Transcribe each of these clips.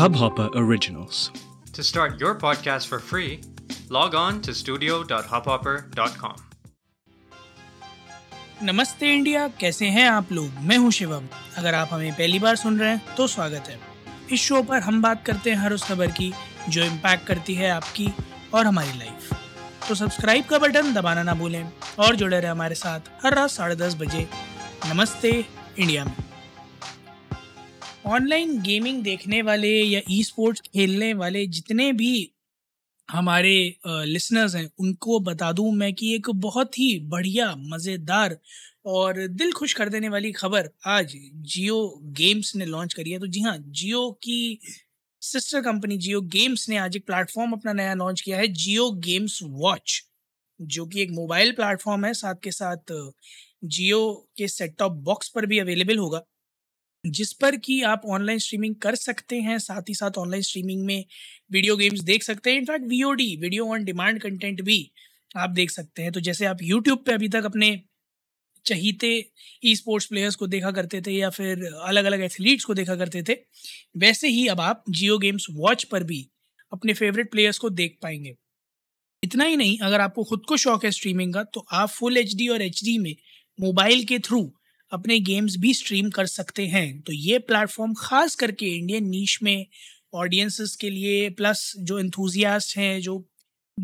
Hubhopper originals. To start your podcast for free, log on to studio.hubhopper.com. नमस्ते India, कैसे हैं आप लोग? मैं हूं शिवम। अगर आप हमें पहली बार सुन रहे हैं तो स्वागत है। इस शो पर हम बात करते हैं हर उस खबर की जो इम्पैक्ट करती है आपकी और हमारी लाइफ। तो सब्सक्राइब का बटन दबाना ना भूलें और जुड़े रहें हमारे साथ हर रात 10:30 बजे नमस्ते इंडिया में। ऑनलाइन गेमिंग देखने वाले या ई स्पोर्ट्स खेलने वाले जितने भी हमारे लिसनर्स हैं उनको बता दूं मैं कि एक बहुत ही बढ़िया, मज़ेदार और दिल खुश कर देने वाली खबर आज जियो गेम्स ने लॉन्च करी है। तो जी हाँ, जियो की सिस्टर कंपनी जियो गेम्स ने आज एक प्लेटफॉर्म अपना नया लॉन्च किया है, जियो गेम्स वॉच, जो कि एक मोबाइल प्लेटफॉर्म है। साथ के साथ जियो के सेट टॉप बॉक्स पर भी अवेलेबल होगा, जिस पर कि आप ऑनलाइन स्ट्रीमिंग कर सकते हैं। साथ ही साथ ऑनलाइन स्ट्रीमिंग में वीडियो गेम्स देख सकते हैं। In fact VOD, video on demand content भी आप देख सकते हैं। तो जैसे आप यूट्यूब पे अभी तक अपने चहीते ई स्पोर्ट्स प्लेयर्स को देखा करते थे या फिर अलग अलग एथलीट्स को देखा करते थे, वैसे ही अब आप जियो गेम्स वॉच पर भी अपने फेवरेट प्लेयर्स को देख पाएंगे। इतना ही नहीं, अगर आपको खुद को शौक है स्ट्रीमिंग का तो आप फुल एचडी और एचडी में मोबाइल के थ्रू अपने गेम्स भी स्ट्रीम कर सकते हैं। तो ये प्लेटफॉर्म ख़ास करके इंडियन नीश में ऑडियंसेस के लिए, प्लस जो एंथुजियास्ट हैं, जो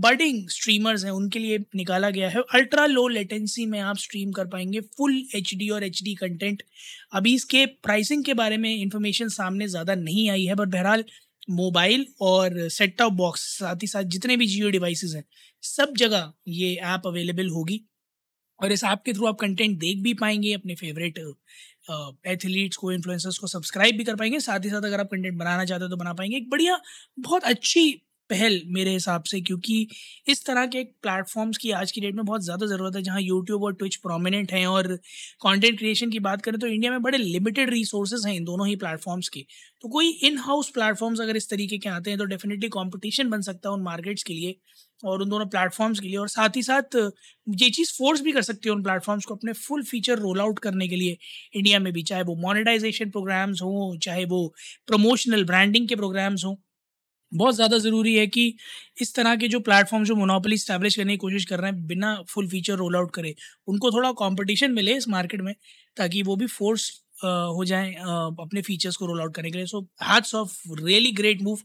बडिंग स्ट्रीमर्स हैं, उनके लिए निकाला गया है। अल्ट्रा लो लेटेंसी में आप स्ट्रीम कर पाएंगे फुल एचडी और एचडी कंटेंट। अभी इसके प्राइसिंग के बारे में इंफॉर्मेशन सामने ज़्यादा नहीं आई है, बट बहरहाल मोबाइल और सेट टॉप बॉक्स, साथ ही साथ जितने भी जियो डिवाइसेस हैं, सब जगह ये ऐप अवेलेबल होगी और इस ऐप के थ्रू आप कंटेंट देख भी पाएंगे, अपने फेवरेट एथलीट्स को, इन्फ्लुएंसर्स को सब्सक्राइब भी कर पाएंगे। साथ ही साथ अगर आप कंटेंट बनाना चाहते हो तो बना पाएंगे। एक बढ़िया, बहुत अच्छी पहल मेरे हिसाब से, क्योंकि इस तरह के प्लेटफॉर्म्स की आज की डेट में बहुत ज़्यादा ज़रूरत है। जहां यूट्यूब और ट्विच प्रोमिनेंट हैं और कंटेंट क्रिएशन की बात करें तो इंडिया में बड़े लिमिटेड रिसोर्सेज हैं इन दोनों ही प्लेटफॉर्म्स के। तो कोई इन हाउस प्लेटफॉर्म्स अगर इस तरीके के आते हैं तो डेफिनेटली कॉम्पिटिशन बन सकता है उन मार्केट्स के लिए और उन दोनों प्लेटफॉर्म्स के लिए। और साथ ही साथ ये चीज़ फोर्स भी कर सकती है उन प्लेटफॉर्म्स को अपने फुल फीचर रोल आउट करने के लिए इंडिया में भी, चाहे वो मोनेटाइजेशन प्रोग्राम्स हों, चाहे वो प्रमोशनल ब्रांडिंग के प्रोग्राम्स हों। बहुत ज़्यादा ज़रूरी है कि इस तरह के जो प्लेटफॉर्म जो मोनोपोली स्टैब्लिश करने की कोशिश कर रहे हैं बिना फुल फीचर रोल आउट करे, उनको थोड़ा कॉम्पिटिशन मिले इस मार्केट में ताकि वो भी फोर्स हो जाएं अपने फीचर्स को रोल आउट करने के लिए। So hats off, really great move.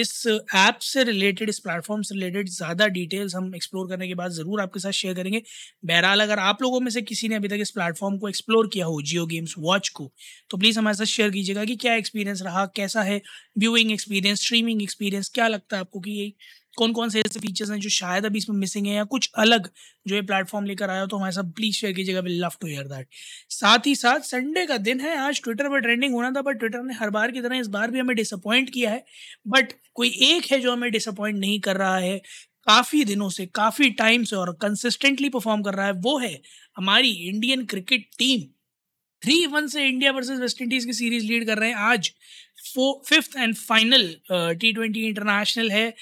इस ऐप से रिलेटेड, इस प्लेटफॉर्म से रिलेटेड ज़्यादा डिटेल्स हम एक्सप्लोर करने के बाद ज़रूर आपके साथ शेयर करेंगे। बहरहाल, अगर आप लोगों में से किसी ने अभी तक इस प्लेटफॉर्म को एक्सप्लोर किया हो, जियो गेम्स वॉच को, तो प्लीज़ हमारे साथ शेयर कीजिएगा कि क्या एक्सपीरियंस रहा, कैसा है व्यूइंग एक्सपीरियंस, स्ट्रीमिंग एक्सपीरियंस, क्या लगता है आपको कि ये कौन कौन से ऐसे फीचर्स हैं जो शायद अभी इसमें मिसिंग है या कुछ अलग जो ये प्लेटफॉर्म लेकर आया हो, तो हमारे साथ प्लीज़ शेयर कीजिएगा। We love to hear that. साथ ही साथ संडे का दिन है, आज ट्विटर पर ट्रेंडिंग होना था बट ट्विटर ने हर बार की तरह इस बार भी हमें डिसअपॉइंट किया है। बट कोई एक है जो हमें डिसअपॉइंट नहीं कर रहा है काफ़ी दिनों से, काफ़ी टाइम से, और कंसिस्टेंटली परफॉर्म कर रहा है, वो है हमारी इंडियन क्रिकेट टीम। 3-1 से इंडिया वर्सेस वेस्ट इंडीज़ की सीरीज़ लीड कर रहे हैं। आज 5th and final T20 international है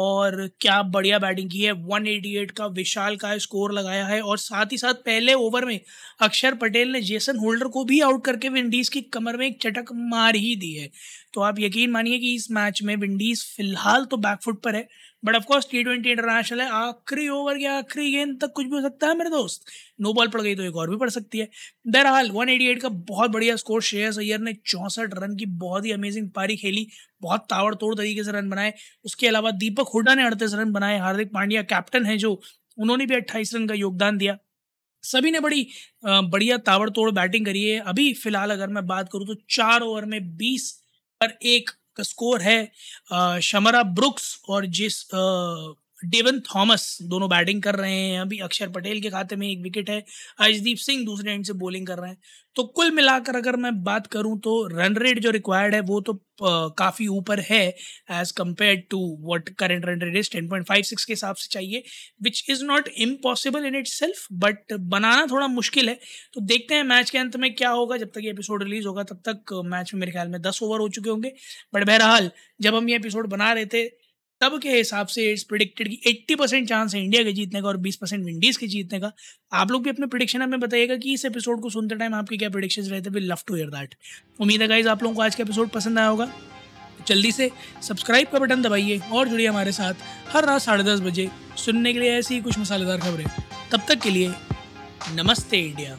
और क्या बढ़िया बैटिंग की है। 188 का विशाल का स्कोर लगाया है और साथ ही साथ पहले ओवर में अक्षर पटेल ने जेसन होल्डर को भी आउट करके विंडीज़ की कमर में एक चटक मार ही दी है। तो आप यकीन मानिए कि इस मैच में विंडीज़ फिलहाल तो बैकफुट पर है, बट ऑफकोर्स T20 इंटरनेशनल है, आखिरी ओवर या आखिरी गेंद तक कुछ भी हो सकता है मेरे दोस्त। नो बॉल पड़ गई तो एक और भी पड़ सकती है। बहरहाल 188 का बहुत बढ़िया स्कोर। श्रेयस अय्यर ने 64 रन की बहुत ही अमेजिंग पारी खेली, बहुत ताबड़तोड़ तरीके से रन बनाए। उसके अलावा दीपक हुड्डा ने 38 रन बनाए। हार्दिक पांड्या कैप्टन है जो, उन्होंने भी 28 रन का योगदान दिया। सभी ने बड़ी बढ़िया ताबड़तोड़ बैटिंग करी है। अभी फ़िलहाल अगर मैं बात करूँ तो 4 ओवर में 20/1 का स्कोर है। शमरा ब्रुक्स और डेवन थॉमस दोनों बैटिंग कर रहे हैं। अभी अक्षर पटेल के खाते में 1 विकेट है। अजदीप सिंह दूसरे एंड से बॉलिंग कर रहे हैं। तो कुल मिलाकर अगर मैं बात करूं तो रन रेट जो रिक्वायर्ड है वो तो काफ़ी ऊपर है as compare to what current run rate is. 10.56 के हिसाब से चाहिए, which is not impossible in itself, but बनाना थोड़ा मुश्किल है। तो देखते हैं मैच के अंत में क्या होगा। जब तक ये एपिसोड रिलीज़ होगा तब तक मैच में मेरे ख्याल में 10 ओवर हो चुके होंगे, बट बहरहाल जब हम ये एपिसोड बना रहे थे तब के हिसाब से इट्स प्रिडिक्टेड कि 80% चांस है इंडिया के जीतने का और 20% विंडीज़ के जीतने का। आप लोग भी अपने प्रिडिक्शन हमें बताइएगा कि इस एपिसोड को सुनते टाइम आपके क्या प्रिडिक्शंस रहते हैं। We love to hear that. उम्मीद है गाइस आप लोगों को आज का एपिसोड पसंद आया होगा। जल्दी से सब्सक्राइब का बटन दबाइए और जुड़िए हमारे साथ हर रात 10:30 बजे सुनने के लिए ऐसी ही कुछ मसालेदार खबरें। तब तक के लिए नमस्ते इंडिया।